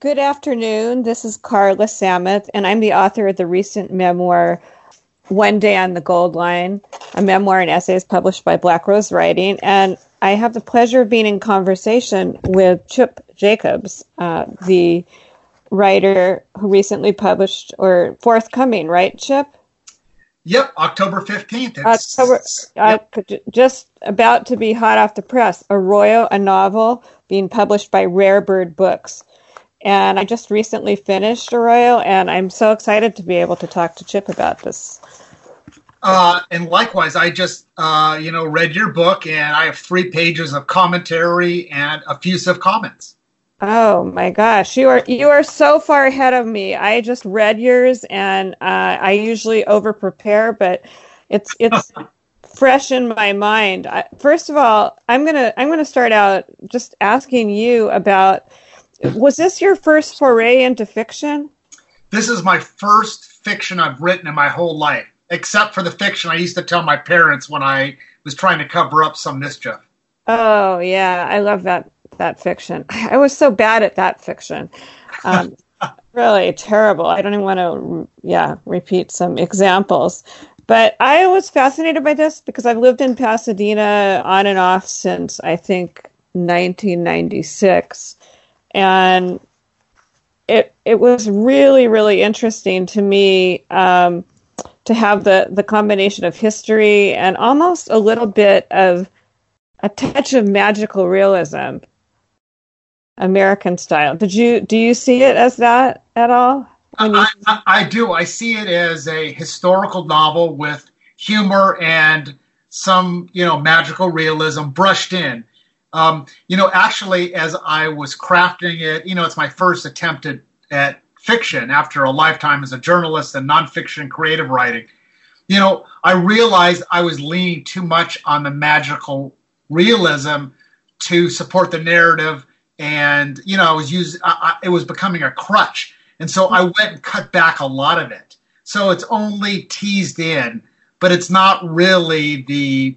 Good afternoon. This is Carla Sameth, and I'm the author of the recent memoir, One Day on the Gold Line, a memoir and essays published by Black Rose Writing. And I have the pleasure of being in conversation with Chip Jacobs, the writer who recently published, or forthcoming, right, Chip? Yep, October 15th. Just about to be hot off the press, Arroyo, a novel being published by Rare Bird Books. And I just recently finished Arroyo, and I'm so excited to be able to talk to Chip about this. And likewise, I just, read your book, and I have 3 pages of commentary and effusive comments. Oh my gosh, you are so far ahead of me. I just read yours, and I usually overprepare, but it's fresh in my mind. First of all, I'm gonna start out just asking you about, was this your first foray into fiction? This is my first fiction I've written in my whole life, except for the fiction I used to tell my parents when I was trying to cover up some mischief. Oh yeah, I love that fiction. I was so bad at that fiction. Really terrible. I don't even want to repeat some examples. But I was fascinated by this because I've lived in Pasadena on and off since, I think, 1996. And it was really, really interesting to me to have the combination of history and almost a little bit of a touch of magical realism, American style. Do you see it as that at all? I do. I see it as a historical novel with humor and some, magical realism brushed in. Actually, as I was crafting it, it's my first attempt at fiction after a lifetime as a journalist and nonfiction creative writing. I realized I was leaning too much on the magical realism to support the narrative, and it was becoming a crutch, and so I went and cut back a lot of it. So it's only teased in, but it's not really the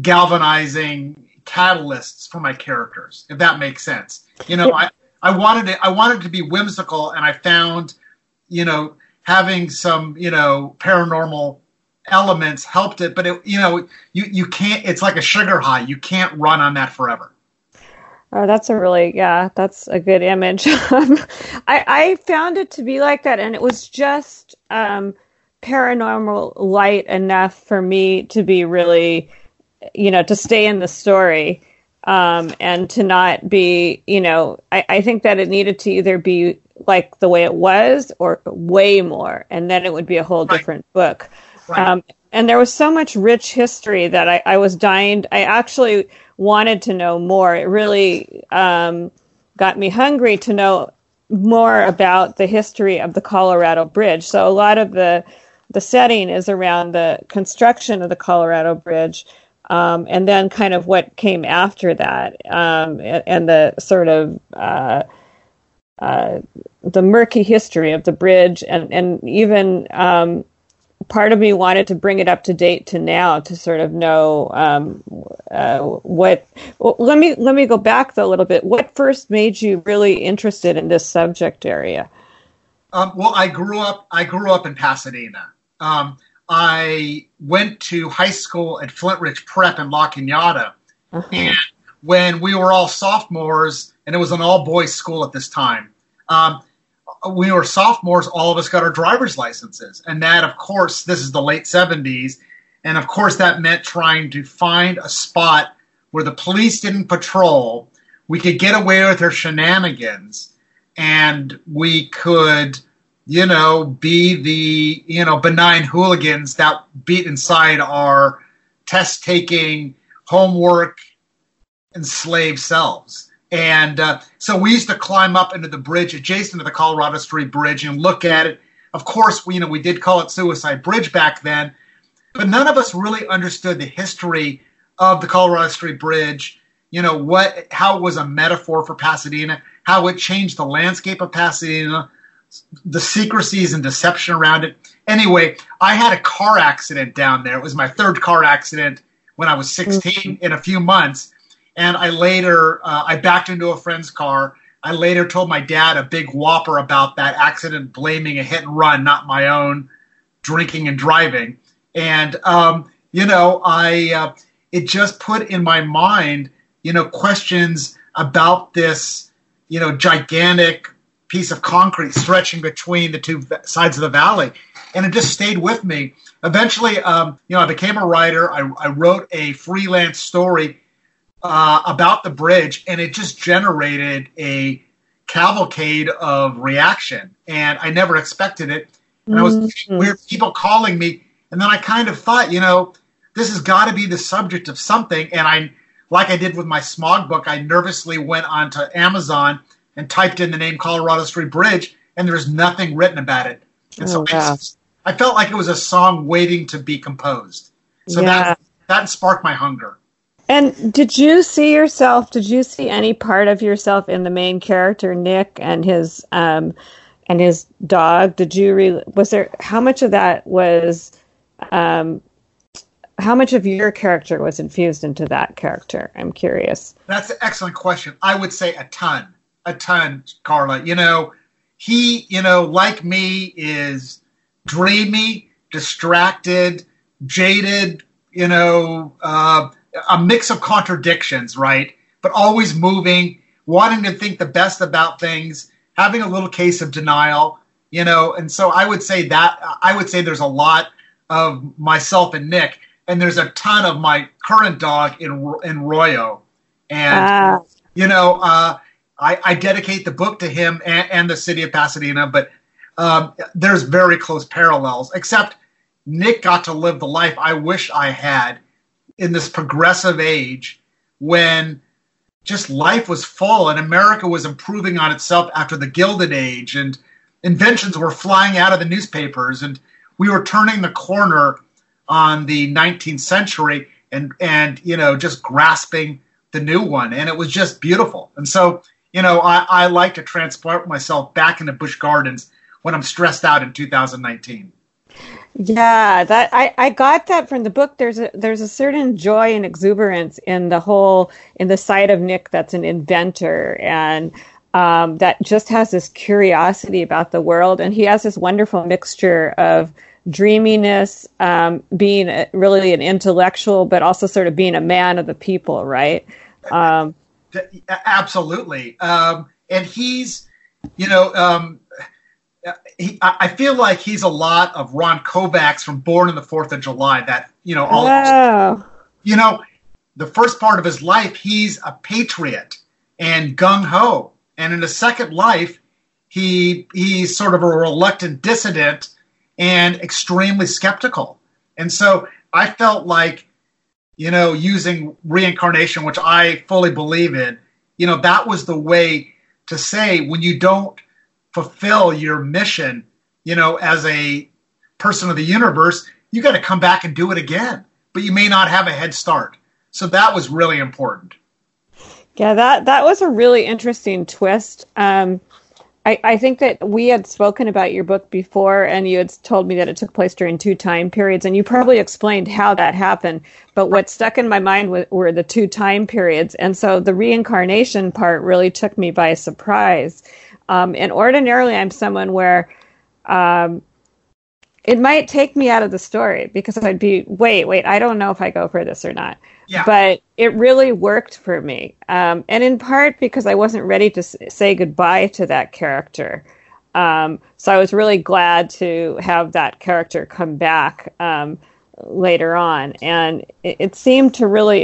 galvanizing catalysts for my characters, if that makes sense. I wanted it to be whimsical, and I found having some paranormal elements helped it, but it, you can't, it's like a sugar high. You can't run on that forever. Oh, that's a good image. I found it to be like that. And it was just paranormal light enough for me to be really, to stay in the story and to not be, I think that it needed to either be like the way it was or way more. And then it would be a whole different book. Right. And there was so much rich history that I was dying. I actually wanted to know more. It really got me hungry to know more about the history of the Colorado Bridge. So a lot of the setting is around the construction of the Colorado Bridge, and then kind of what came after that, and the sort of the murky history of the bridge, and even... part of me wanted to bring it up to date to now to sort of know what. Well, let me go back though a little bit. What first made you really interested in this subject area? I grew up in Pasadena. I went to high school at Flintridge Prep in La Cañada, and when we were all sophomores, and it was an all-boys school at this time. We were sophomores, all of us got our driver's licenses. And that, of course, this is the late 70s. And, of course, that meant trying to find a spot where the police didn't patrol. We could get away with our shenanigans. And we could, be the, benign hooligans that beat inside our test-taking, homework, enslaved selves. And so we used to climb up into the bridge adjacent to the Colorado Street Bridge and look at it. Of course, we did call it Suicide Bridge back then, but none of us really understood the history of the Colorado Street Bridge, how it was a metaphor for Pasadena, how it changed the landscape of Pasadena, the secrecies and deception around it. Anyway, I had a car accident down there. It was my 3rd car accident when I was 16 in a few months. And I later, I backed into a friend's car. I later told my dad a big whopper about that accident, blaming a hit and run, not my own drinking and driving. And, you know, it just put in my mind, you know, questions about this, you know, gigantic piece of concrete stretching between the two sides of the valley. And it just stayed with me. Eventually, you know, I became a writer. I wrote a freelance story about the bridge, and it just generated a cavalcade of reaction. And I never expected it. And I was weird people calling me. And then I kind of thought, you know, this has got to be the subject of something. And I, like I did with my smog book, I nervously went onto Amazon and typed in the name Colorado Street Bridge, and there was nothing written about it. And I felt like it was a song waiting to be composed. So that sparked my hunger. And did you see any part of yourself in the main character, Nick, and his dog? How much of that was, how much of your character was infused into that character? I'm curious. That's an excellent question. I would say a ton, Carla. You know, he, you know, like me, is dreamy, distracted, jaded, you know, a mix of contradictions, right? But always moving, wanting to think the best about things, having a little case of denial, you know. And so I would say there's a lot of myself and Nick, and there's a ton of my current dog in Arroyo. And, you know, I dedicate the book to him and the city of Pasadena, but there's very close parallels, except Nick got to live the life I wish I had in this progressive age when just life was full and America was improving on itself after the Gilded Age and inventions were flying out of the newspapers and we were turning the corner on the 19th century and you know, just grasping the new one. And it was just beautiful. And so, you know, I like to transport myself back into Busch Gardens when I'm stressed out in 2019. Yeah, that I got that from the book. There's a certain joy and exuberance in the side of Nick that's an inventor and that just has this curiosity about the world. And he has this wonderful mixture of dreaminess, being really an intellectual, but also sort of being a man of the people, right? Absolutely. And he's, you know... I feel like he's a lot of Ron Kovacs from Born on the 4th of July. That, you know, all you know, the first part of his life, he's a patriot and gung-ho. And in the second life, he's sort of a reluctant dissident and extremely skeptical. And so I felt like, you know, using reincarnation, which I fully believe in, you know, that was the way to say when you don't fulfill your mission, you know, as a person of the universe, you got to come back and do it again, but you may not have a head start. So that was really important. Yeah, that was a really interesting twist. I think that we had spoken about your book before and you had told me that it took place during two time periods and you probably explained how that happened. But what stuck in my mind were the two time periods. And so the reincarnation part really took me by surprise. And ordinarily, I'm someone where it might take me out of the story because I'd be, wait, I don't know if I go for this or not. Yeah. But it really worked for me. And in part because I wasn't ready to say goodbye to that character. So I was really glad to have that character come back later on. And it seemed to really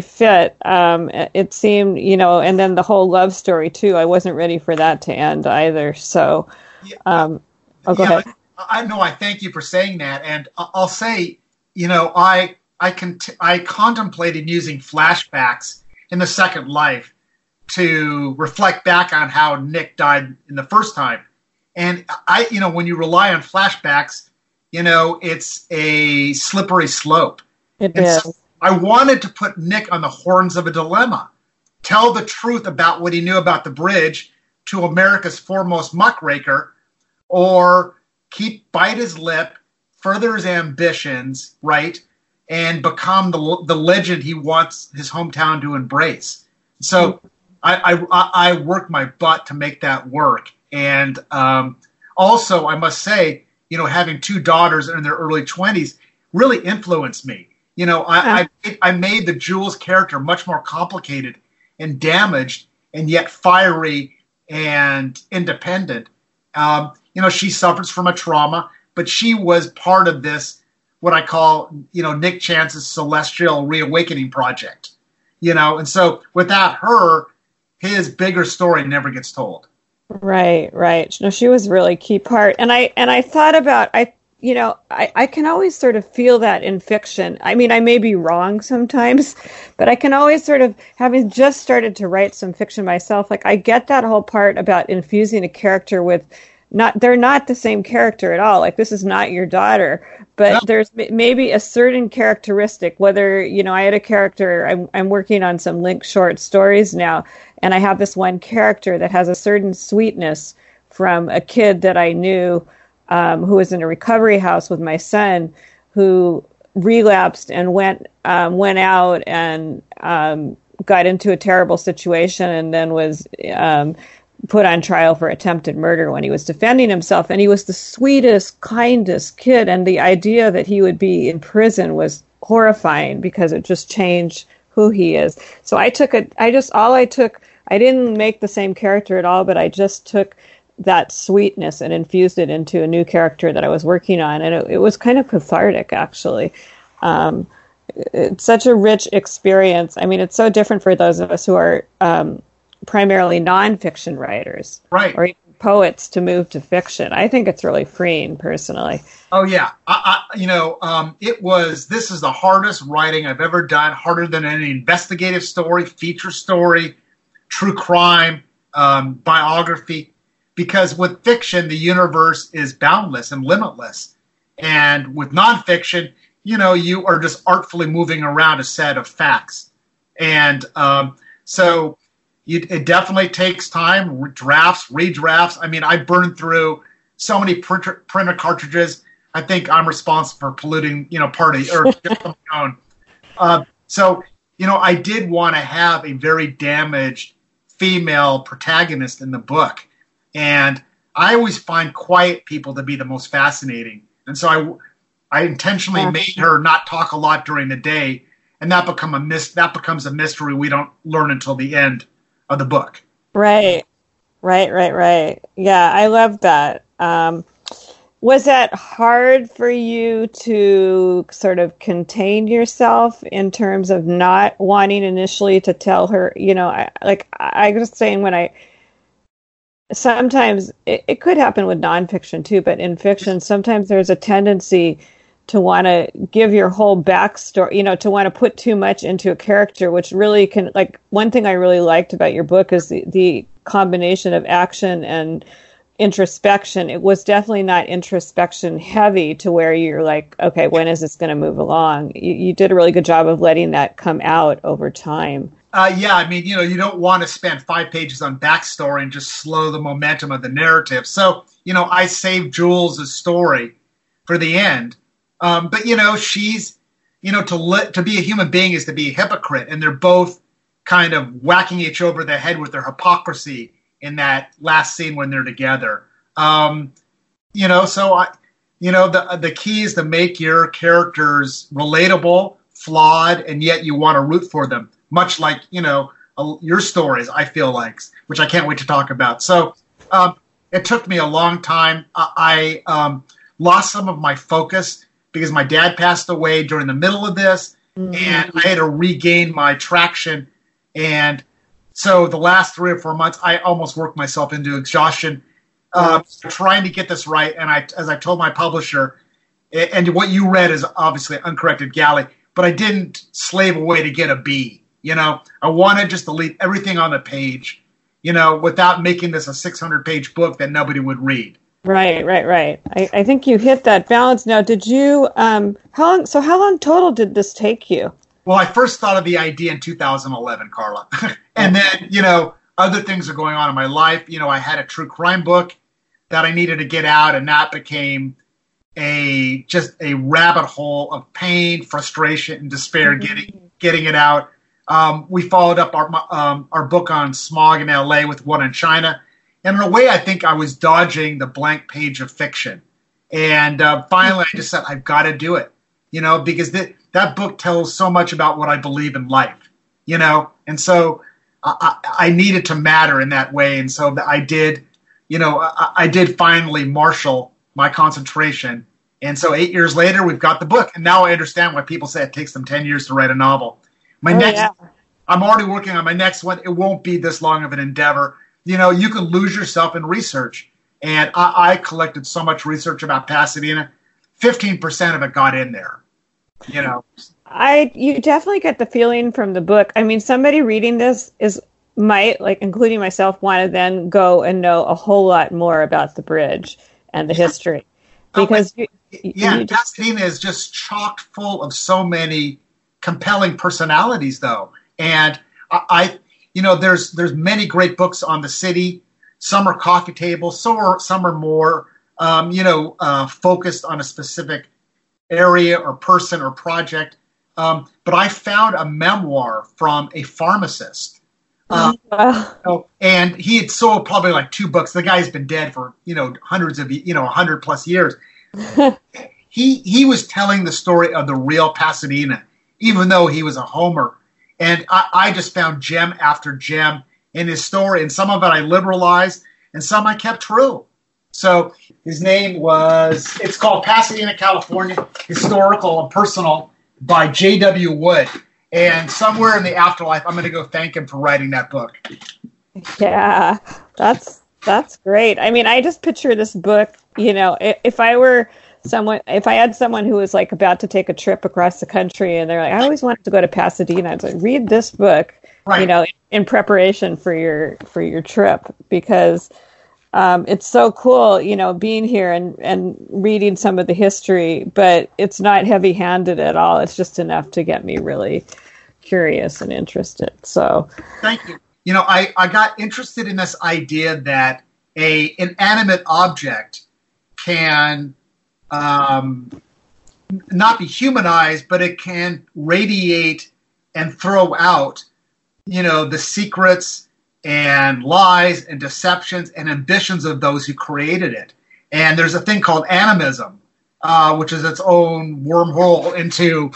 fit. It seemed, you know, and then the whole love story too. I wasn't ready for that to end either. So, go ahead. I thank you for saying that. And I'll say, you know, I contemplated using flashbacks in the second life to reflect back on how Nick died in the first time. And I, you know, when you rely on flashbacks, you know, it's a slippery slope. It is. So I wanted to put Nick on the horns of a dilemma, tell the truth about what he knew about the bridge to America's foremost muckraker, or bite his lip, further his ambitions, right, and become the legend he wants his hometown to embrace. So I worked my butt to make that work. And also, I must say, you know, having two daughters in their early 20s really influenced me. You know, I made the Jules character much more complicated and damaged and yet fiery and independent. You know, she suffers from a trauma, but she was part of this, what I call, you know, Nick Chance's celestial reawakening project. You know, and so without her, his bigger story never gets told. Right, right. No, she was really a key part. And I thought about, I can always sort of feel that in fiction. I mean, I may be wrong sometimes, but I can always sort of, having just started to write some fiction myself, like I get that whole part about infusing a character with, they're not the same character at all. Like, this is not your daughter, but no. There's maybe a certain characteristic, whether, you know, I had a character, I'm working on some linked short stories now, and I have this one character that has a certain sweetness from a kid that I knew who was in a recovery house with my son, who relapsed and went out and got into a terrible situation, and then was put on trial for attempted murder when he was defending himself. And he was the sweetest, kindest kid. And the idea that he would be in prison was horrifying, because it just changed who he is. So I didn't make the same character at all, but I just took that sweetness and infused it into a new character that I was working on. And it was kind of cathartic, actually. It's such a rich experience. I mean, it's so different for those of us who are, primarily nonfiction writers, right, or even poets, to move to fiction. I think it's really freeing, personally. Oh yeah, this is the hardest writing I've ever done, harder than any investigative story, feature story, true crime, biography, because with fiction the universe is boundless and limitless, and with nonfiction, you know, you are just artfully moving around a set of facts, and so. It definitely takes time, drafts, redrafts. I mean, I burned through so many printer cartridges. I think I'm responsible for polluting, you know, part of the earth. So, you know, I did want to have a very damaged female protagonist in the book. And I always find quiet people to be the most fascinating. And so I intentionally made her not talk a lot during the day. And that becomes a mystery we don't learn until the end of the book. Right. Yeah, I love that. Was that hard for you to sort of contain yourself in terms of not wanting initially to tell her, you know, I was saying when I, sometimes it could happen with nonfiction too, but in fiction, sometimes there's a tendency to want to give your whole backstory, you know, to want to put too much into a character, which really can, like, one thing I really liked about your book is the combination of action and introspection. It was definitely not introspection heavy to where you're like, okay, when is this going to move along? You did a really good job of letting that come out over time. Yeah, I mean, you know, you don't want to spend 5 pages on backstory and just slow the momentum of the narrative. So, you know, I saved Jules' story for the end. But, you know, she's, you know, to be a human being is to be a hypocrite. And they're both kind of whacking each over the head with their hypocrisy in that last scene when they're together. You know, so, the key is to make your characters relatable, flawed, and yet you want to root for them. Much like, you know, your stories, I feel like, which I can't wait to talk about. So it took me a long time. I lost some of my focus, because my dad passed away during the middle of this, and I had to regain my traction. And so the last 3 or 4 months, I almost worked myself into exhaustion trying to get this right. And as I told my publisher, and what you read is obviously uncorrected galley, but I didn't slave away to get a B. You know, I wanted just to leave everything on the page, you know, without making this a 600-page book that nobody would read. Right. I think you hit that balance. Now, did you, how long total did this take you? Well, I first thought of the idea in 2011, Carla. And then, you know, other things are going on in my life. You know, I had a true crime book that I needed to get out, and that became just a rabbit hole of pain, frustration, and despair getting it out. We followed up our book on smog in LA with one on China. And in a way, I think I was dodging the blank page of fiction. And finally, I just said, I've got to do it, you know, because that book tells so much about what I believe in life, you know. And so I needed to matter in that way. And so I did, you know, I did finally marshal my concentration. And so 8 years later, we've got the book. And now I understand why people say it takes them 10 years to write a novel. I'm already working on my next one. It won't be this long of an endeavor. You know, you can lose yourself in research. And I collected so much research about Pasadena. 15% of it got in there, you know. You definitely get the feeling from the book. I mean, somebody reading this might, including myself, want to then go and know a whole lot more about the bridge and the history. Because Pasadena is just chock full of so many compelling personalities, though. And there's many great books on the city. Some are coffee tables, some are more, focused on a specific area or person or project. But I found a memoir from a pharmacist. And he had sold probably like 2 books. The guy's been dead for, hundreds of, 100 plus years. He was telling the story of the real Pasadena, even though he was a homer. And I just found gem after gem in his story. And some of it I liberalized and some I kept true. So his name was, it's called Pasadena, California, Historical and Personal by J.W. Wood. And somewhere in the afterlife, I'm going to go thank him for writing that book. Yeah, that's great. I mean, I just picture this book, if I had someone who was like about to take a trip across the country and they're like, I always wanted to go to Pasadena. I'd like, read this book, right, in preparation for your trip, because it's so cool, being here and reading some of the history, but it's not heavy handed at all. It's just enough to get me really curious and interested. So thank you. I got interested in this idea that an inanimate object can not be humanized, but it can radiate and throw out, the secrets and lies and deceptions and ambitions of those who created it. And there's a thing called animism, which is its own wormhole into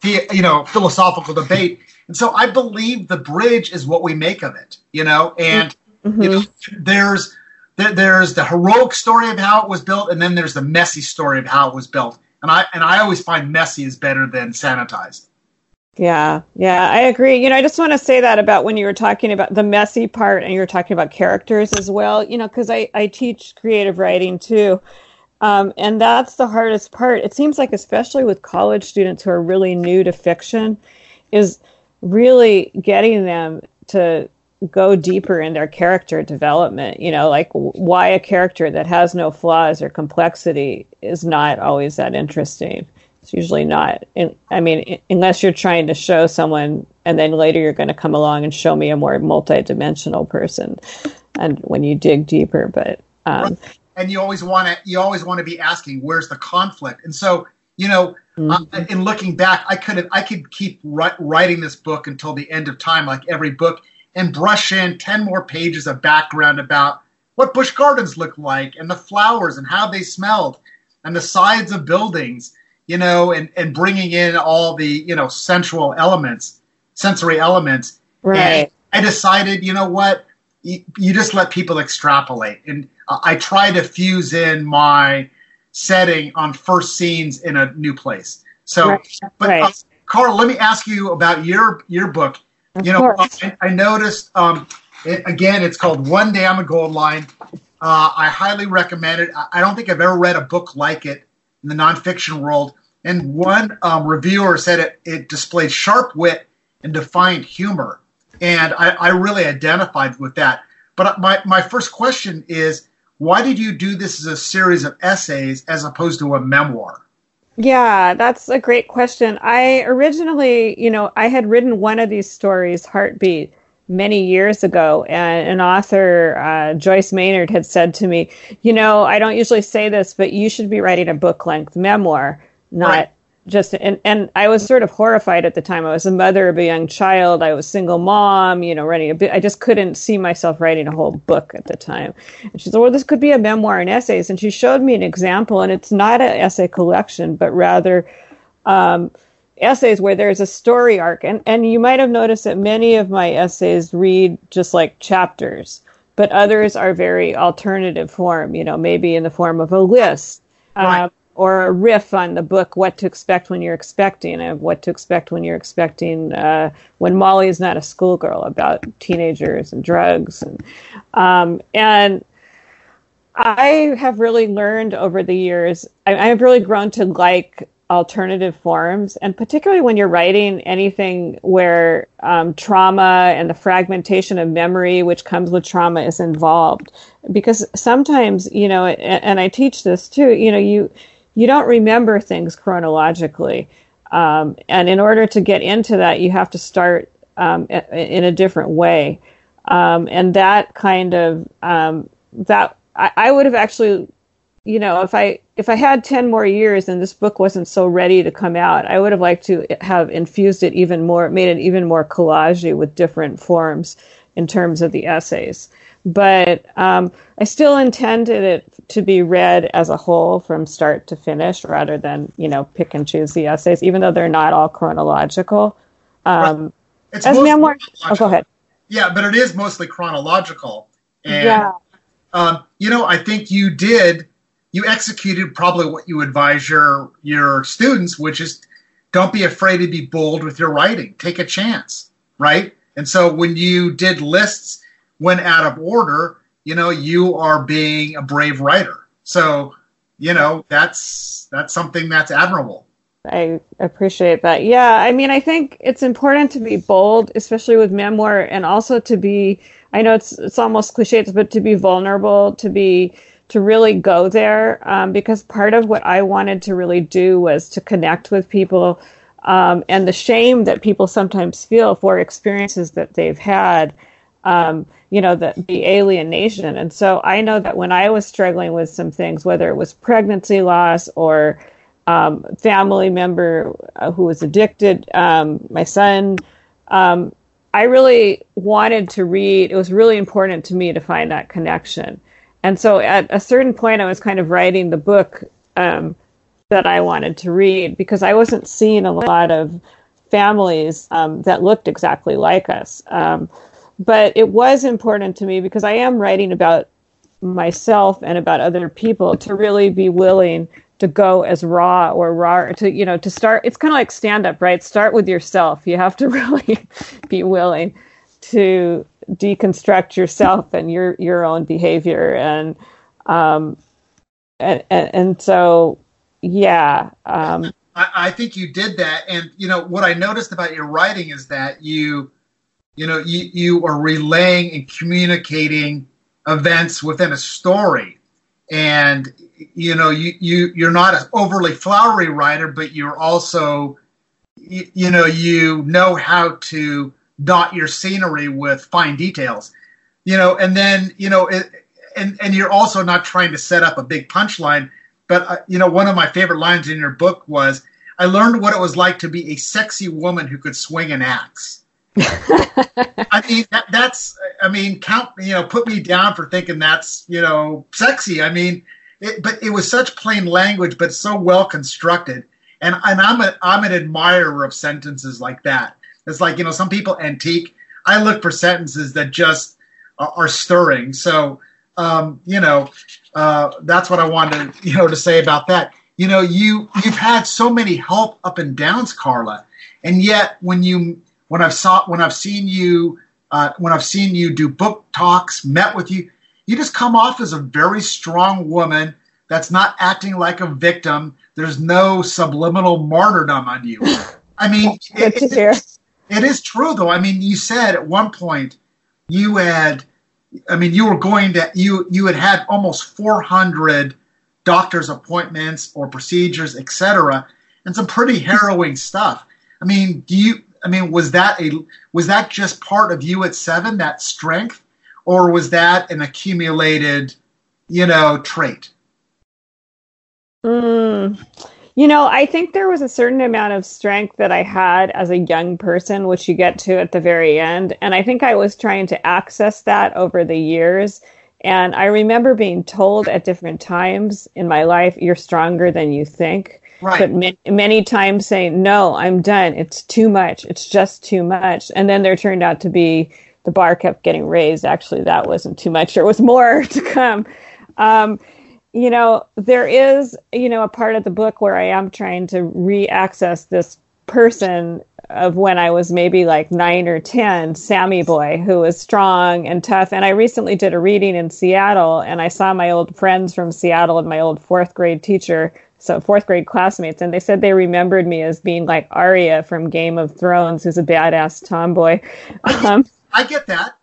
the, philosophical debate. And so I believe the bridge is what we make of it, and mm-hmm. There's the heroic story of how it was built, and then there's the messy story of how it was built. And I always find messy is better than sanitized. Yeah, I agree. I just want to say that about when you were talking about the messy part and you were talking about characters as well, because I teach creative writing too. And that's the hardest part. It seems like, especially with college students who are really new to fiction, is really getting them to go deeper in their character development, why a character that has no flaws or complexity is not always that interesting. It's usually not. Unless you're trying to show someone and then later you're going to come along and show me a more multidimensional person. And when you dig deeper, but, and you always want to be asking, where's the conflict? And so, mm-hmm. In looking back, I could keep writing this book until the end of time, like every book, and brush in 10 more pages of background about what bush gardens look like and the flowers and how they smelled and the sides of buildings, and bringing in all the, sensual elements, sensory elements. Right. And I decided, you just let people extrapolate. And I try to fuse in my setting on first scenes in a new place. So, right. But right. Carl, let me ask you about your book. I noticed, it's called One Day on the Gold Line. I highly recommend it. I don't think I've ever read a book like it in the nonfiction world. And one reviewer said it displayed sharp wit and defiant humor. And I really identified with that. But my first question is, why did you do this as a series of essays as opposed to a memoir? Yeah, that's a great question. I originally, I had written one of these stories, Heartbeat, many years ago, and an author, Joyce Maynard, had said to me, I don't usually say this, but you should be writing a book-length memoir, not just, and I was sort of horrified at the time. I was a mother of a young child. I was a single mom, you know, writing a bit. I just couldn't see myself writing a whole book at the time. And she said, well, this could be a memoir and essays. And she showed me an example, and it's not an essay collection, but rather essays where there's a story arc. And you might have noticed that many of my essays read just like chapters, but others are very alternative form, you know, maybe in the form of a list. Right. Or a riff on the book, What to Expect When You're Expecting, and What to Expect When You're Expecting When Molly Is Not a Schoolgirl, about teenagers and drugs. And I have really learned over the years, I've really grown to like alternative forms, and particularly when you're writing anything where trauma and the fragmentation of memory which comes with trauma is involved. Because sometimes, you know, and I teach this too, you know, you don't remember things chronologically. And in order to get into that, you have to start in a different way. And that kind of, that I would have actually, you know, if I had 10 more years and this book wasn't so ready to come out, I would have liked to have infused it even more, made it even more collagey with different forms in terms of the essays. But I still intended it to be read as a whole from start to finish, rather than, you know, pick and choose the essays, even though they're not all chronological. Right. It's as memoir. Oh, go ahead. Yeah, but it is mostly chronological. And, yeah. You know, I think you executed probably what you advise your students, which is don't be afraid to be bold with your writing. Take a chance, right? And so when you did lists, when out of order, you know, you are being a brave writer. So, you know, that's something that's admirable. I appreciate that. Yeah, I mean, I think it's important to be bold, especially with memoir, and also to be, I know it's almost cliché, but to be vulnerable, to really go there, because part of what I wanted to really do was to connect with people, and the shame that people sometimes feel for experiences that they've had, you know, the alienation. And so I know that when I was struggling with some things, whether it was pregnancy loss or family member who was addicted, my son, I really wanted to read. It was really important to me to find that connection. And so at a certain point, I was kind of writing the book that I wanted to read, because I wasn't seeing a lot of families that looked exactly like us. But it was important to me, because I am writing about myself and about other people, to really be willing to go as raw, to, you know, to start. It's kind of like stand-up, right? Start with yourself. You have to really be willing to deconstruct yourself and your own behavior. And so, yeah. I think you did that. And, you know, what I noticed about your writing is that you are relaying and communicating events within a story. And, you know, you're not an overly flowery writer, but you're also, you know how to dot your scenery with fine details, you know, and then, you know, and you're also not trying to set up a big punchline. But, you know, one of my favorite lines in your book was, I learned what it was like to be a sexy woman who could swing an axe. I mean, put me down for thinking that's, you know, sexy. I mean, but it was such plain language, but so well constructed. And I'm an admirer of sentences like that. It's like, you know, some people antique. I look for sentences that just are stirring. So, you know, that's what I wanted to, you know, to say about that. You know, you've had so many help up and downs, Carla, and yet when I've seen you do book talks, met with you, you just come off as a very strong woman that's not acting like a victim. There's no subliminal martyrdom on you. I mean, it is true, though. I mean, you said at one point you had almost 400 doctor's appointments or procedures, etc., and some pretty harrowing stuff. I mean, was that just part of you at 7, that strength, or was that an accumulated, you know, trait? You know, I think there was a certain amount of strength that I had as a young person, which you get to at the very end. And I think I was trying to access that over the years. And I remember being told at different times in my life, you're stronger than you think. Right. But many times saying, no, I'm done. It's too much. It's just too much. And then there turned out to be the bar kept getting raised. Actually, that wasn't too much. There was more to come. You know, there is, you know, a part of the book where I am trying to re-access this person of when I was maybe like 9 or 10, Sammy boy, who was strong and tough. And I recently did a reading in Seattle, and I saw my old friends from Seattle and my old fourth grade teacher, so fourth grade classmates, and they said they remembered me as being like Arya from Game of Thrones, who's a badass tomboy. I get that.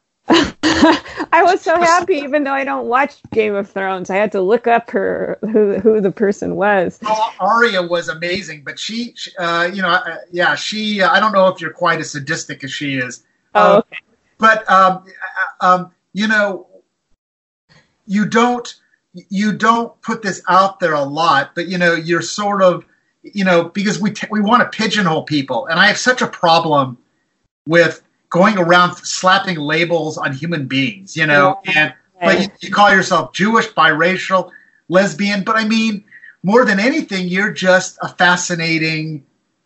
I was so happy, even though I don't watch Game of Thrones. I had to look up who the person was. Oh, Arya was amazing, but she, I don't know if you're quite as sadistic as she is. Oh, okay. But you know, you don't put this out there a lot, but you know, you're sort of, you know, because we want to pigeonhole people, and I have such a problem with going around slapping labels on human beings, you know, and like you call yourself Jewish, biracial, lesbian, but I mean, more than anything, you're just a fascinating,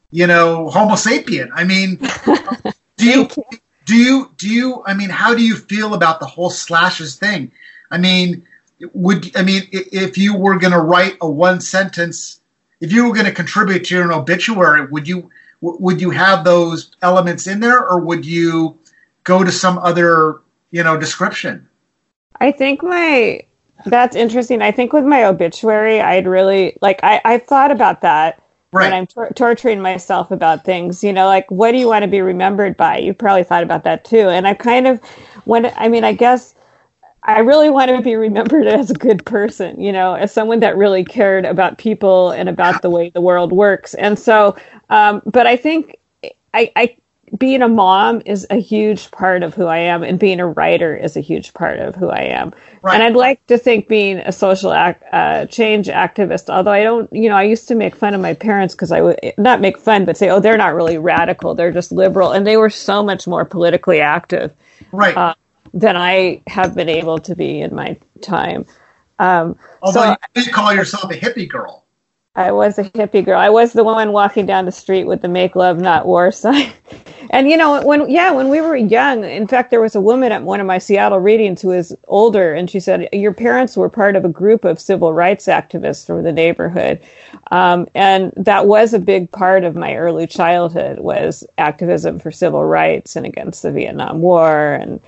you know, Homo sapien. I mean, do you, I mean, how do you feel about the whole slashes thing? I mean, if you were going to write a one sentence, if you were going to contribute to your obituary, would you have those elements in there, or would you go to some other, you know, description? I think that's interesting. I think with my obituary, I'd really like, I've thought about that right. When I'm torturing myself about things, you know, like, what do you want to be remembered by? You probably thought about that too. And I kind of, I guess I really want to be remembered as a good person, you know, as someone that really cared about people and about the way the world works. And so, but I think I being a mom is a huge part of who I am, and being a writer is a huge part of who I am. Right. And I'd like to think being a social change activist, although I don't, you know, I used to make fun of my parents because I would not make fun, but say, oh, they're not really radical. They're just liberal. And they were so much more politically active. Right. Than I have been able to be in my time. Although you did call yourself a hippie girl. I was a hippie girl. I was the one walking down the street with the "Make Love, Not War" sign. And you know, when we were young, in fact, there was a woman at one of my Seattle readings who was older, and she said, "Your parents were part of a group of civil rights activists from the neighborhood," and that was a big part of my early childhood, was activism for civil rights and against the Vietnam War and,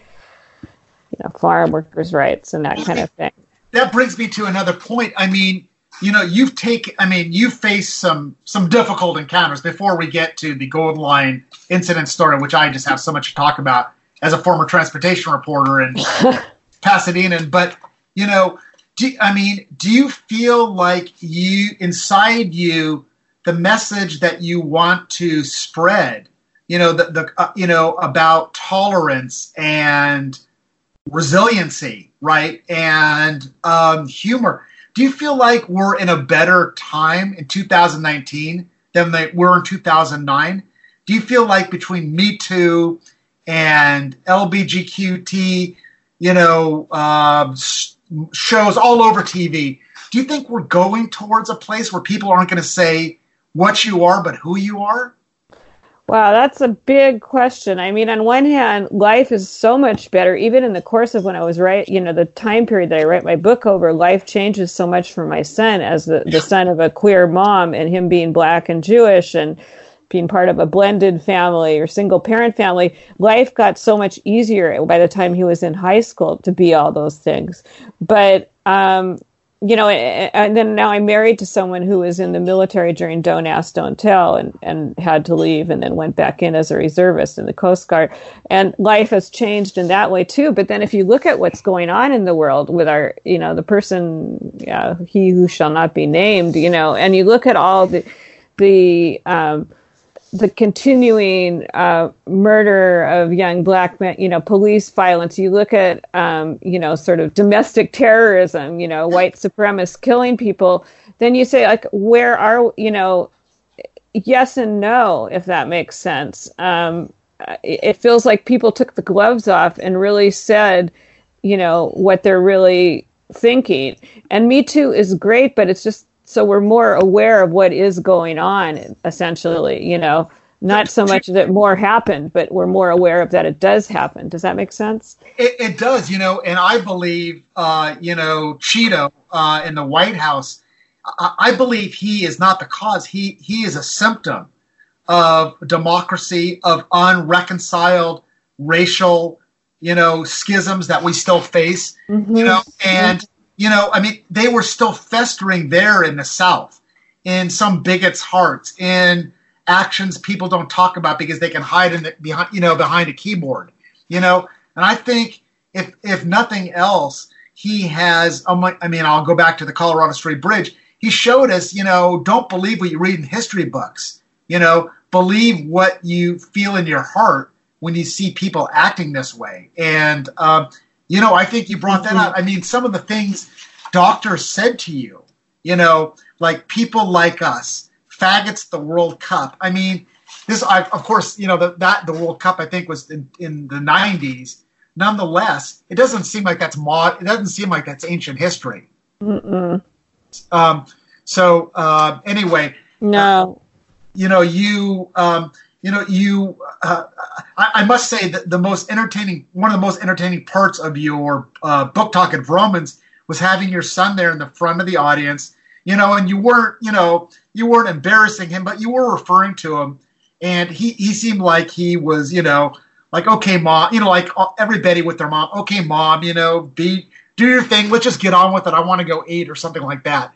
you know, farm workers' rights and that kind of thing. That brings me to another point. I mean, you know, you faced some difficult encounters before we get to the Gold Line incident story, which I just have so much to talk about as a former transportation reporter in Pasadena. But, you know, do you feel like the message that you want to spread, you know, about tolerance and resiliency, right, and humor. Do you feel like we're in a better time in 2019 than they were in 2009? Do you feel like between Me Too and LGBTQ, you know, shows all over TV, do you think we're going towards a place where people aren't going to say what you are, but who you are? Wow, that's a big question. I mean, on one hand, life is so much better. Even in the course of when I was the time period that I write my book over, life changes so much for my son as the son of a queer mom, and him being Black and Jewish and being part of a blended family or single parent family. Life got so much easier by the time he was in high school to be all those things. But, you know, and then now I'm married to someone who was in the military during Don't Ask, Don't Tell, and had to leave, and then went back in as a reservist in the Coast Guard. And life has changed in that way too. But then if you look at what's going on in the world with our, you know, the person, he who shall not be named, you know, and you look at all the the continuing murder of young black men, you know, police violence. You look at, you know, sort of domestic terrorism, you know, white supremacists killing people. Then you say, like, where are, you know, yes and no, if that makes sense. It feels like people took the gloves off and really said, you know, what they're really thinking. And Me Too is great, but it's just, so we're more aware of what is going on, essentially, you know, not so much that more happened, but we're more aware of that it does happen. Does that make sense? It does, you know, and I believe, you know, Cheeto in the White House, I believe he is not the cause. He is a symptom of democracy, of unreconciled racial, you know, schisms that we still face, you know, and, you know, I mean, they were still festering there in the South, in some bigots' hearts, in actions people don't talk about because they can hide in the, behind, you know, behind a keyboard, you know. And I think if nothing else, he has, I mean, I'll go back to the Colorado Street Bridge. He showed us, you know, don't believe what you read in history books, you know, believe what you feel in your heart when you see people acting this way. And, you know, I think you brought that up. I mean, some of the things doctors said to you, you know, like people like us, faggots, the World Cup. I mean, this, of course, you know, the World Cup, I think, was in the 90s. Nonetheless, it doesn't seem like that's it doesn't seem like that's ancient history. So anyway, no, you know, I must say that one of the most entertaining parts of your book talk at Romans was having your son there in the front of the audience, you know, and you weren't embarrassing him, but you were referring to him, and he seemed like he was, you know, like, okay, mom, you know, like everybody with their mom, okay, mom, you know, do your thing, let's just get on with it, I want to go eat or something like that.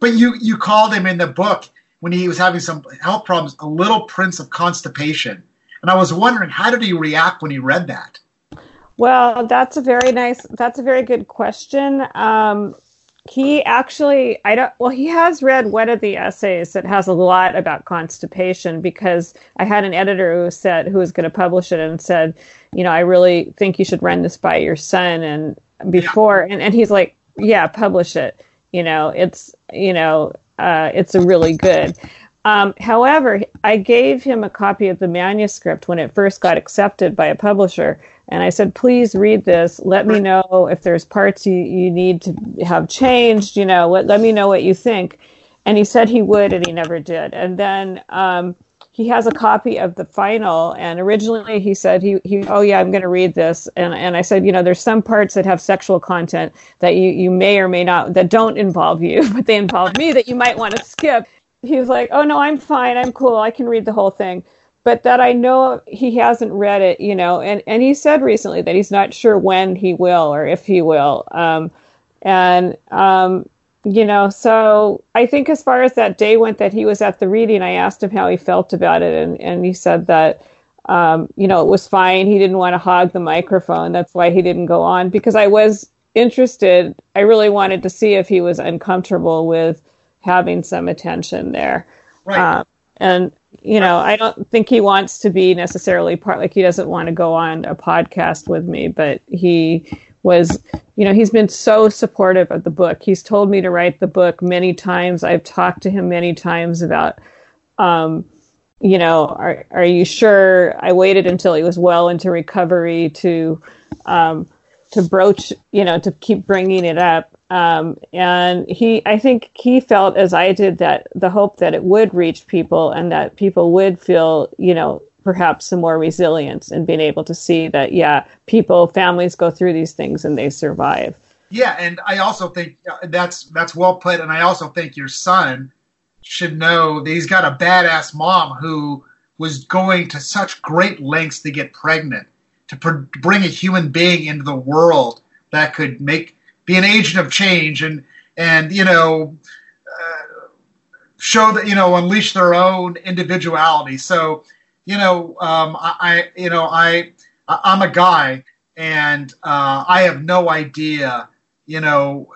But you called him in the book, when he was having some health problems, a little prince of constipation. And I was wondering, how did he react when he read that? Well, that's a very good question. He actually, he has read one of the essays that has a lot about constipation, because I had an editor who was going to publish it and said, you know, I really think you should run this by your son. And and he's like, yeah, publish it. You know, it's a really good. However, I gave him a copy of the manuscript when it first got accepted by a publisher. And I said, please read this. Let me know if there's parts you need to have changed. You know, let me know what you think. And he said he would, and he never did. And then he has a copy of the final. And originally he said, oh, yeah, I'm going to read this. And I said, you know, there's some parts that have sexual content that you may or may not, that don't involve you, but they involve me, that you might want to skip. He was like, oh, no, I'm fine. I'm cool. I can read the whole thing. But that I know he hasn't read it, you know, and he said recently that he's not sure when he will or if he will. You know, so I think as far as that day went that he was at the reading, I asked him how he felt about it. And he said that, you know, it was fine. He didn't want to hog the microphone. That's why he didn't go on, because I was interested. I really wanted to see if he was uncomfortable with having some attention there. Right. You know, I don't think he wants to be necessarily like he doesn't want to go on a podcast with me, but he was, you know, he's been so supportive of the book. He's told me to write the book many times. I've talked to him many times about, you know, are you sure? I waited until he was well into recovery to broach, you know, to keep bringing it up. And I think he felt, as I did, that the hope that it would reach people and that people would feel, you know, perhaps some more resilience and being able to see that, yeah, families go through these things and they survive. Yeah. And I also think that's well put. And I also think your son should know that he's got a badass mom who was going to such great lengths to get pregnant, to bring a human being into the world that could be an agent of change and you know, show that, you know, unleash their own individuality. So, you know, I'm a guy, and I have no idea, you know,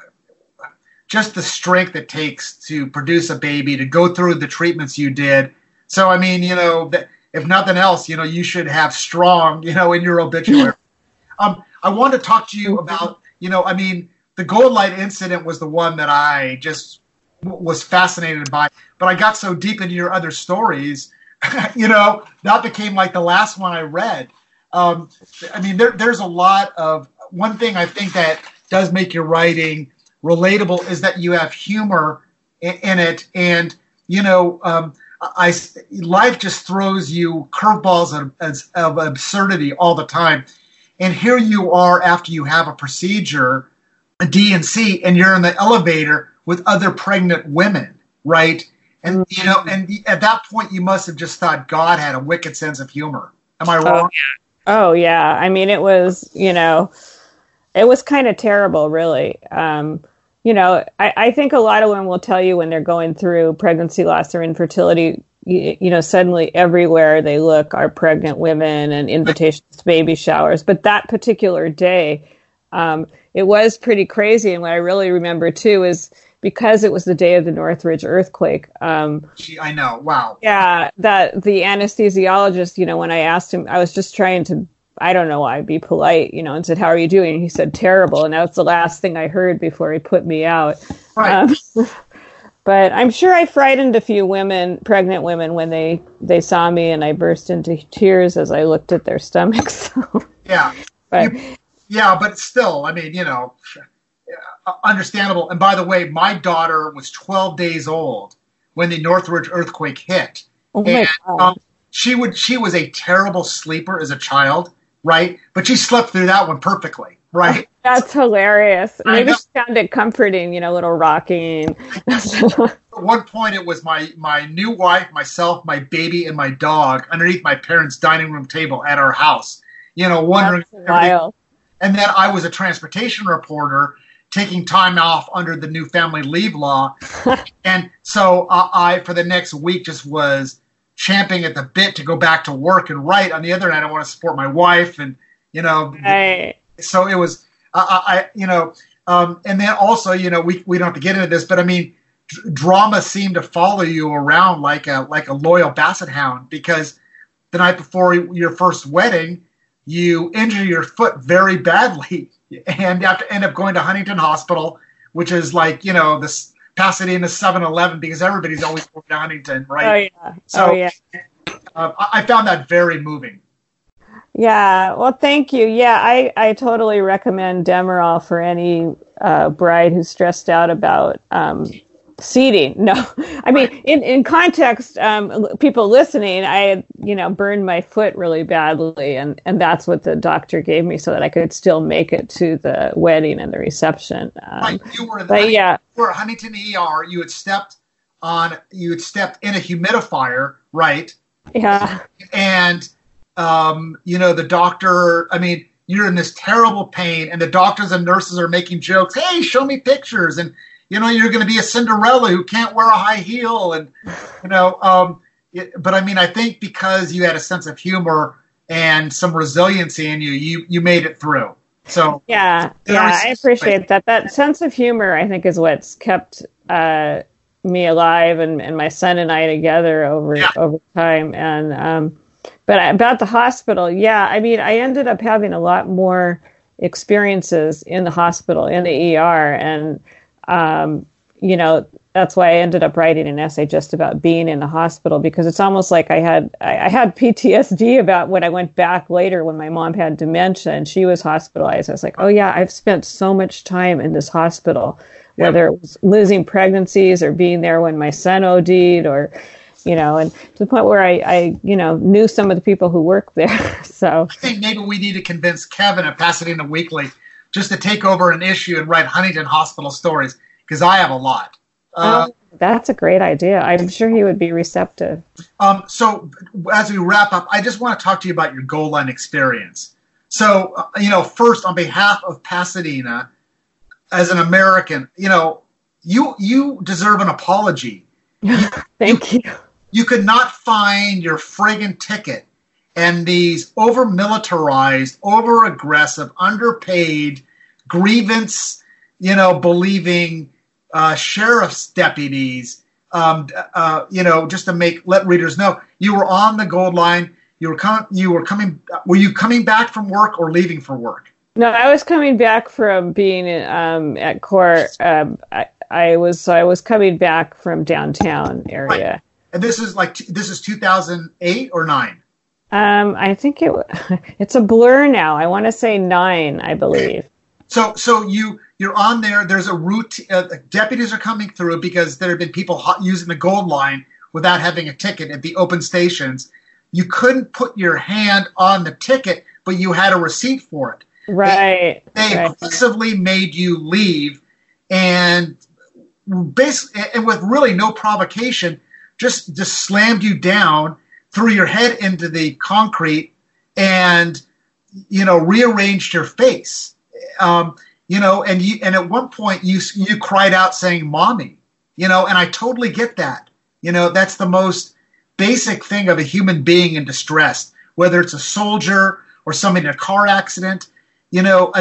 just the strength it takes to produce a baby, to go through the treatments you did, So, I mean, you know, if nothing else, you know, you should have strong, you know, in your obituary. I want to talk to you about, you know, I mean, the Gold Line incident was the one that I just was fascinated by. But I got so deep into your other stories, you know, that became like the last one I read. I mean, there's a lot of, one thing I think that does make your writing relatable is that you have humor in it. And, you know, life just throws you curveballs of absurdity all the time. And here you are after you have a procedure, a D&C, and you're in the elevator with other pregnant women, right? And, you know, and at that point, you must have just thought God had a wicked sense of humor. Am I wrong? Oh, yeah. I mean, it was, you know, it was kind of terrible, really. You know, I think a lot of women will tell you when they're going through pregnancy loss or infertility, you know, suddenly everywhere they look are pregnant women and invitations to baby showers. But that particular day, it was pretty crazy. And what I really remember, too, is because it was the day of the Northridge earthquake. I know. Wow. Yeah. That the anesthesiologist, you know, when I asked him, I was just trying to, I don't know why, be polite, you know, and said, "How are you doing?" And he said, "Terrible." And that was the last thing I heard before he put me out. Right. But I'm sure I frightened a few women, pregnant women, when they saw me, and I burst into tears as I looked at their stomachs. Yeah. But, yeah. But still, I mean, you know, understandable. And by the way, my daughter was 12 days old when the Northridge earthquake hit. Oh my God. She was a terrible sleeper as a child. Right. But she slept through that one perfectly. Right. That's hilarious. Maybe she found it comforting, you know, a little rocking. At one point, it was my new wife, myself, my baby, and my dog underneath my parents' dining room table at our house, you know, wondering. And then I was a transportation reporter taking time off under the new family leave law. And so I, for the next week, just was champing at the bit to go back to work and write. On the other hand, I want to support my wife, and you know, right. So it was, you know, and then also, you know, we don't have to get into this, but I mean, drama seemed to follow you around like a loyal basset hound, because the night before your first wedding, you injured your foot very badly, and you have to end up going to Huntington Hospital, which is like, you know, this Pasadena 7-Eleven, because everybody's always going to Huntington, right? Oh, yeah. So I found that very moving. Yeah. Well, thank you. Yeah, I totally recommend Demerol for any bride who's stressed out about seating. No, I mean, in context, people listening, I, you know, burned my foot really badly, and that's what the doctor gave me so that I could still make it to the wedding and the reception. You were at Huntington ER. You had stepped in a humidifier, right? Yeah. And, you know, the doctor, I mean, you're in this terrible pain, and the doctors and nurses are making jokes. Hey, show me pictures. And, you know, you're going to be a Cinderella who can't wear a high heel. And, you know, but I mean, I think because you had a sense of humor and some resiliency in you, you made it through. So, yeah, I appreciate that. That sense of humor, I think, is what's kept me alive and my son and I together over time. And, but about the hospital, yeah, I mean, I ended up having a lot more experiences in the hospital, in the ER, and, you know, that's why I ended up writing an essay just about being in the hospital, because it's almost like I had PTSD about when I went back later when my mom had dementia and she was hospitalized. I was like, oh yeah, I've spent so much time in this hospital, whether it was losing pregnancies or being there when my son OD'd, or, you know, and to the point where I you know, knew some of the people who work there. So I think maybe we need to convince Kevin of Pasadena Weekly just to take over an issue and write Huntington Hospital stories, because I have a lot. That's a great idea. I'm sure he would be receptive. So as we wrap up, I just want to talk to you about your Gold Line experience. So, you know, first, on behalf of Pasadena, as an American, you know, you deserve an apology. Thank you. You could not find your friggin' ticket. And these over-militarized, over-aggressive, underpaid, grievance, you know, believing sheriff's deputies you know, just to let readers know you were on the Gold Line. Were you coming back from work or leaving for work? No, I was coming back from being at court. I was coming back from downtown area. Right. And this is this is 2008 or 9? I think it's a blur now. I want to say 9, I believe. So you're on there. There's a route. Deputies are coming through because there have been people using the Gold Line without having a ticket at the open stations. You couldn't put your hand on the ticket, but you had a receipt for it. Right. They aggressively made you leave, and basically, and with really no provocation, just slammed you down, threw your head into the concrete, and rearranged your face. And at one point you cried out saying "mommy," and I totally get that. That's the most basic thing of a human being in distress, whether it's a soldier or somebody in a car accident. What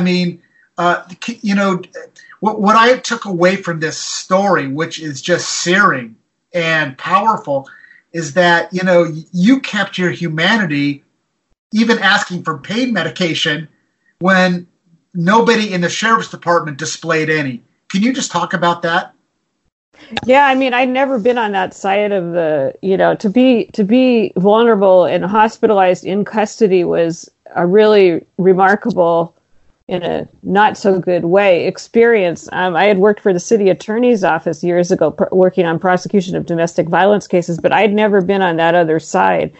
I took away from this story, which is just searing and powerful, is that, you kept your humanity, even asking for pain medication when nobody in the sheriff's department displayed any. Can you just talk about that? Yeah, I mean, I'd never been on that side of the, to be vulnerable and hospitalized in custody was a really remarkable, in a not so good way, experience. I had worked for the city attorney's office years ago, working on prosecution of domestic violence cases, but I'd never been on that other side.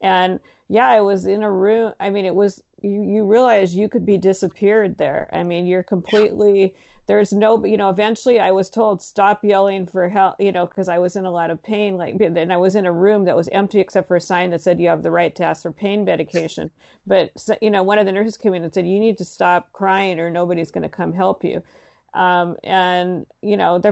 And yeah, I was in a room. I mean, it was, you realize you could be disappeared there. I mean, you're completely, there's no, eventually I was told, stop yelling for help, because I was in a lot of pain. And I was in a room that was empty except for a sign that said, you have the right to ask for pain medication. But, one of the nurses came in and said, you need to stop crying or nobody's going to come help you. There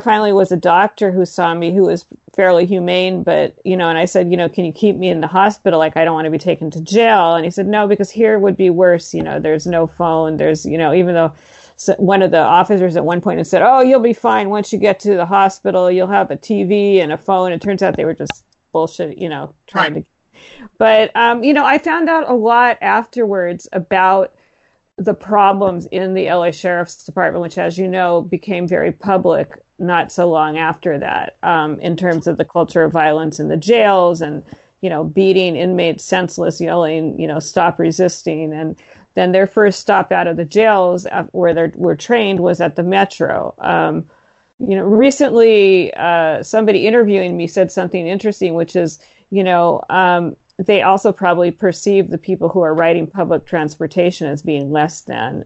finally was a doctor who saw me who was fairly humane, but, and I said, can you keep me in the hospital? Like, I don't want to be taken to jail. And he said, no, because here would be worse. There's no phone. There's, even though one of the officers at one point had said, oh, you'll be fine. Once you get to the hospital, you'll have a TV and a phone. It turns out they were just bullshit, trying to. But, I found out a lot afterwards about the problems in the LA Sheriff's Department, which, as you know, became very public not so long after that, in terms of the culture of violence in the jails and, beating inmates senseless, yelling, stop resisting. And then their first stop out of the jails where they were trained was at the Metro. Recently, somebody interviewing me said something interesting, which is, they also probably perceive the people who are riding public transportation as being less than,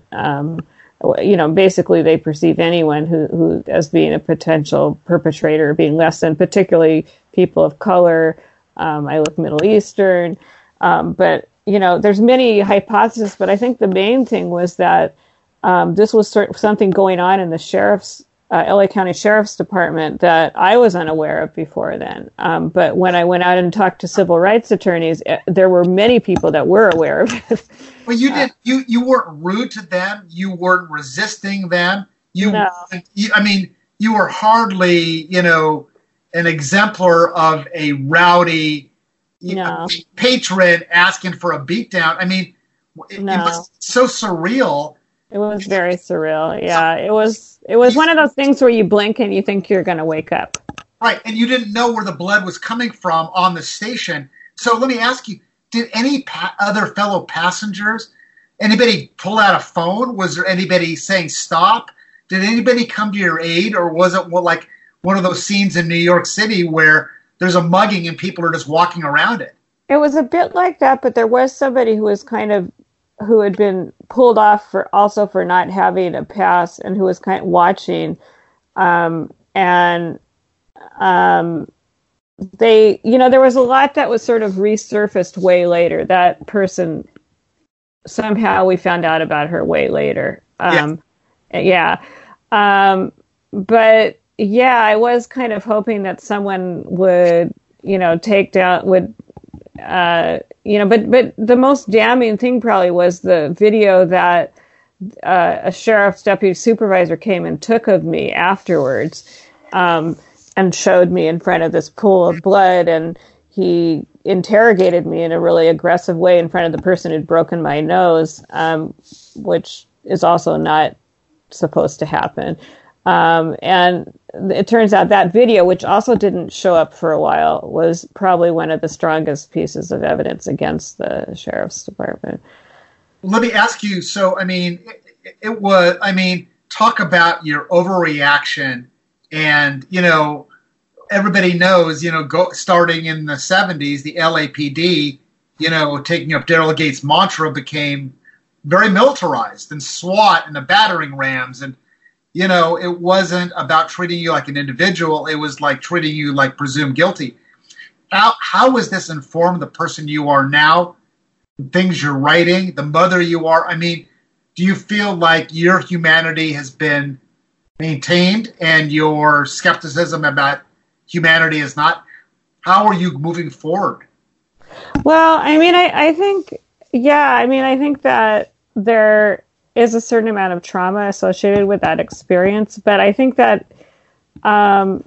basically they perceive anyone who as being a potential perpetrator being less than, particularly people of color. I look Middle Eastern, but there's many hypotheses, but I think the main thing was that this was sort of something going on in the sheriff's LA County Sheriff's Department that I was unaware of before then. But when I went out and talked to civil rights attorneys, there were many people that were aware of it. Well, you weren't rude to them. You weren't resisting them. You were hardly, an exemplar of a rowdy patron asking for a beatdown. I mean, it was so surreal. It was very surreal. Yeah, it was one of those things where you blink and you think you're going to wake up. Right, and you didn't know where the blood was coming from on the station. So let me ask you, did any other fellow passengers, anybody pull out a phone? Was there anybody saying stop? Did anybody come to your aid? Or was it like one of those scenes in New York City where there's a mugging and people are just walking around it? It was a bit like that, but there was somebody who was kind of, who had been pulled off for not having a pass and who was kind of watching. They, there was a lot that was sort of resurfaced way later. That person, somehow we found out about her way later. I was kind of hoping that someone would, but the most damning thing probably was the video that a sheriff's deputy supervisor came and took of me afterwards. and showed me in front of this pool of blood, and he interrogated me in a really aggressive way in front of the person who'd broken my nose, which is also not supposed to happen. And it turns out that video, which also didn't show up for a while, was probably one of the strongest pieces of evidence against the sheriff's department. Let me ask you, so, I mean, it was, I mean, talk about your overreaction, and, you know, everybody knows, you know, starting in the 70s, the LAPD, you know, taking up Daryl Gates' mantra, became very militarized, and SWAT and the battering rams. And, you know, it wasn't about treating you like an individual. It was like treating you like presumed guilty. How has this informed the person you are now, the things you're writing, the mother you are? I mean, do you feel like your humanity has been maintained and your skepticism about humanity is not? How are you moving forward? Well, I mean, I think, yeah, I mean, I think that there is a certain amount of trauma associated with that experience, but I think that I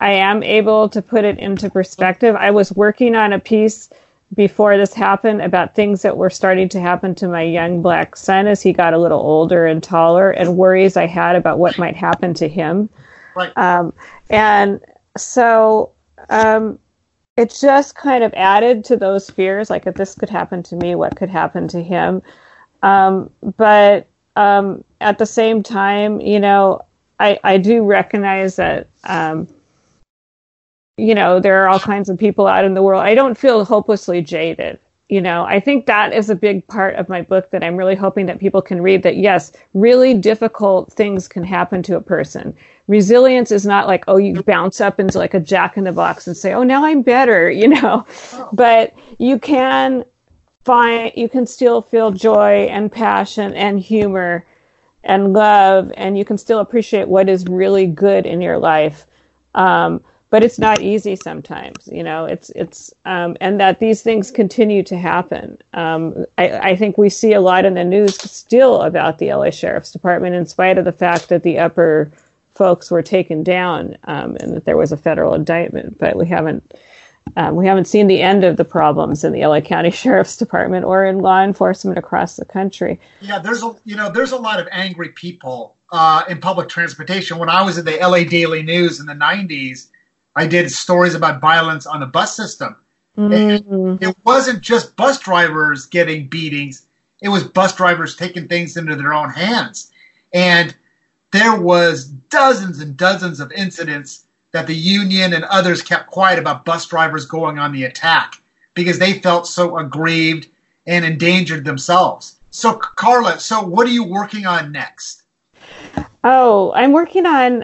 am able to put it into perspective. I was working on a piece before this happened about things that were starting to happen to my young black son as he got a little older and taller, and worries I had about what might happen to him. Right. And so it just kind of added to those fears, like if this could happen to me, what could happen to him? But at the same time, you know, I do recognize that, you know, there are all kinds of people out in the world. I don't feel hopelessly jaded. You know, I think that is a big part of my book that I'm really hoping that people can read, that, yes, really difficult things can happen to a person. Resilience is not like, oh, you bounce up into like a jack-in-the-box and say, oh, now I'm better, you know. Oh. But you can find, you can still feel joy and passion and humor and love, and you can still appreciate what is really good in your life. But it's not easy sometimes, you know, it's and that these things continue to happen. I think we see a lot in the news still about the LA Sheriff's Department, in spite of the fact that the upper folks were taken down, and that there was a federal indictment, but we haven't seen the end of the problems in the LA County Sheriff's Department or in law enforcement across the country. Yeah. There's a lot of angry people, in public transportation. When I was at the LA Daily News in the 90s, I did stories about violence on the bus system. Mm-hmm. It wasn't just bus drivers getting beatings. It was bus drivers taking things into their own hands. And there was dozens and dozens of incidents that the union and others kept quiet about bus drivers going on the attack because they felt so aggrieved and endangered themselves. So, Carla, what are you working on next? Oh, I'm working on...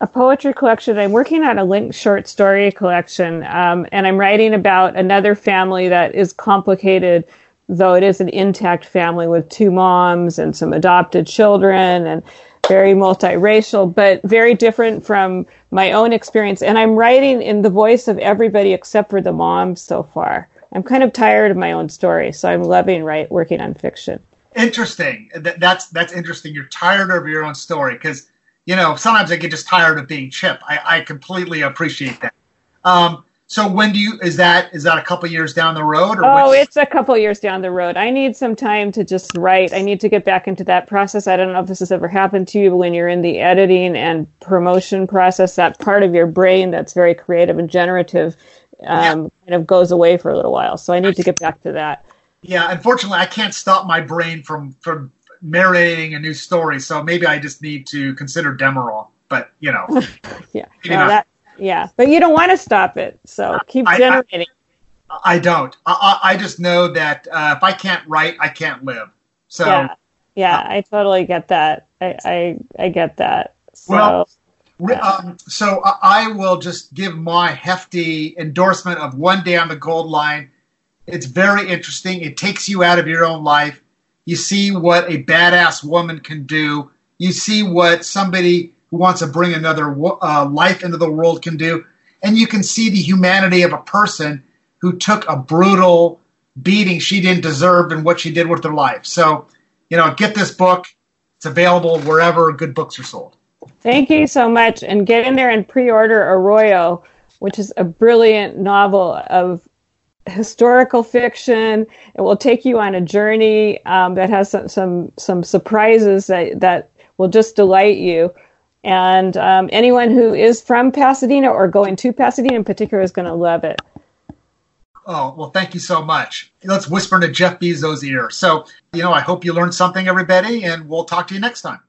a poetry collection. I'm working on a linked short story collection, and I'm writing about another family that is complicated, though it is an intact family with two moms and some adopted children and very multiracial, but very different from my own experience. And I'm writing in the voice of everybody except for the mom so far. I'm kind of tired of my own story, so I'm loving working on fiction. Interesting. That's interesting. You're tired of your own story because... You know, sometimes I get just tired of being Chip. I completely appreciate that. So when do you, is that a couple years down the road? Or it's a couple years down the road. I need some time to just write. I need to get back into that process. I don't know if this has ever happened to you, but when you're in the editing and promotion process, that part of your brain that's very creative and generative kind of goes away for a little while. So I need to get back to that. Yeah, unfortunately, I can't stop my brain from marinating a new story, so maybe I just need to consider Demerol, but you know, yeah, no, that, yeah, but you don't want to stop it, so keep generating. I don't. I just know that if I can't write, I can't live. So yeah, I totally get that. I get that. So, well, yeah. So I will just give my hefty endorsement of One Day on the Gold Line. It's very interesting. It takes you out of your own life. You see what a badass woman can do. You see what somebody who wants to bring another life into the world can do. And you can see the humanity of a person who took a brutal beating she didn't deserve and what she did with her life. So, you know, get this book. It's available wherever good books are sold. Thank you so much. And get in there and pre-order Arroyo, which is a brilliant novel of historical fiction. It will take you on a journey that has some surprises that will just delight you. And anyone who is from Pasadena or going to Pasadena in particular is going to love it. Oh, well, thank you so much. Let's whisper into Jeff Bezos' ear. So, I hope you learned something, everybody, and we'll talk to you next time.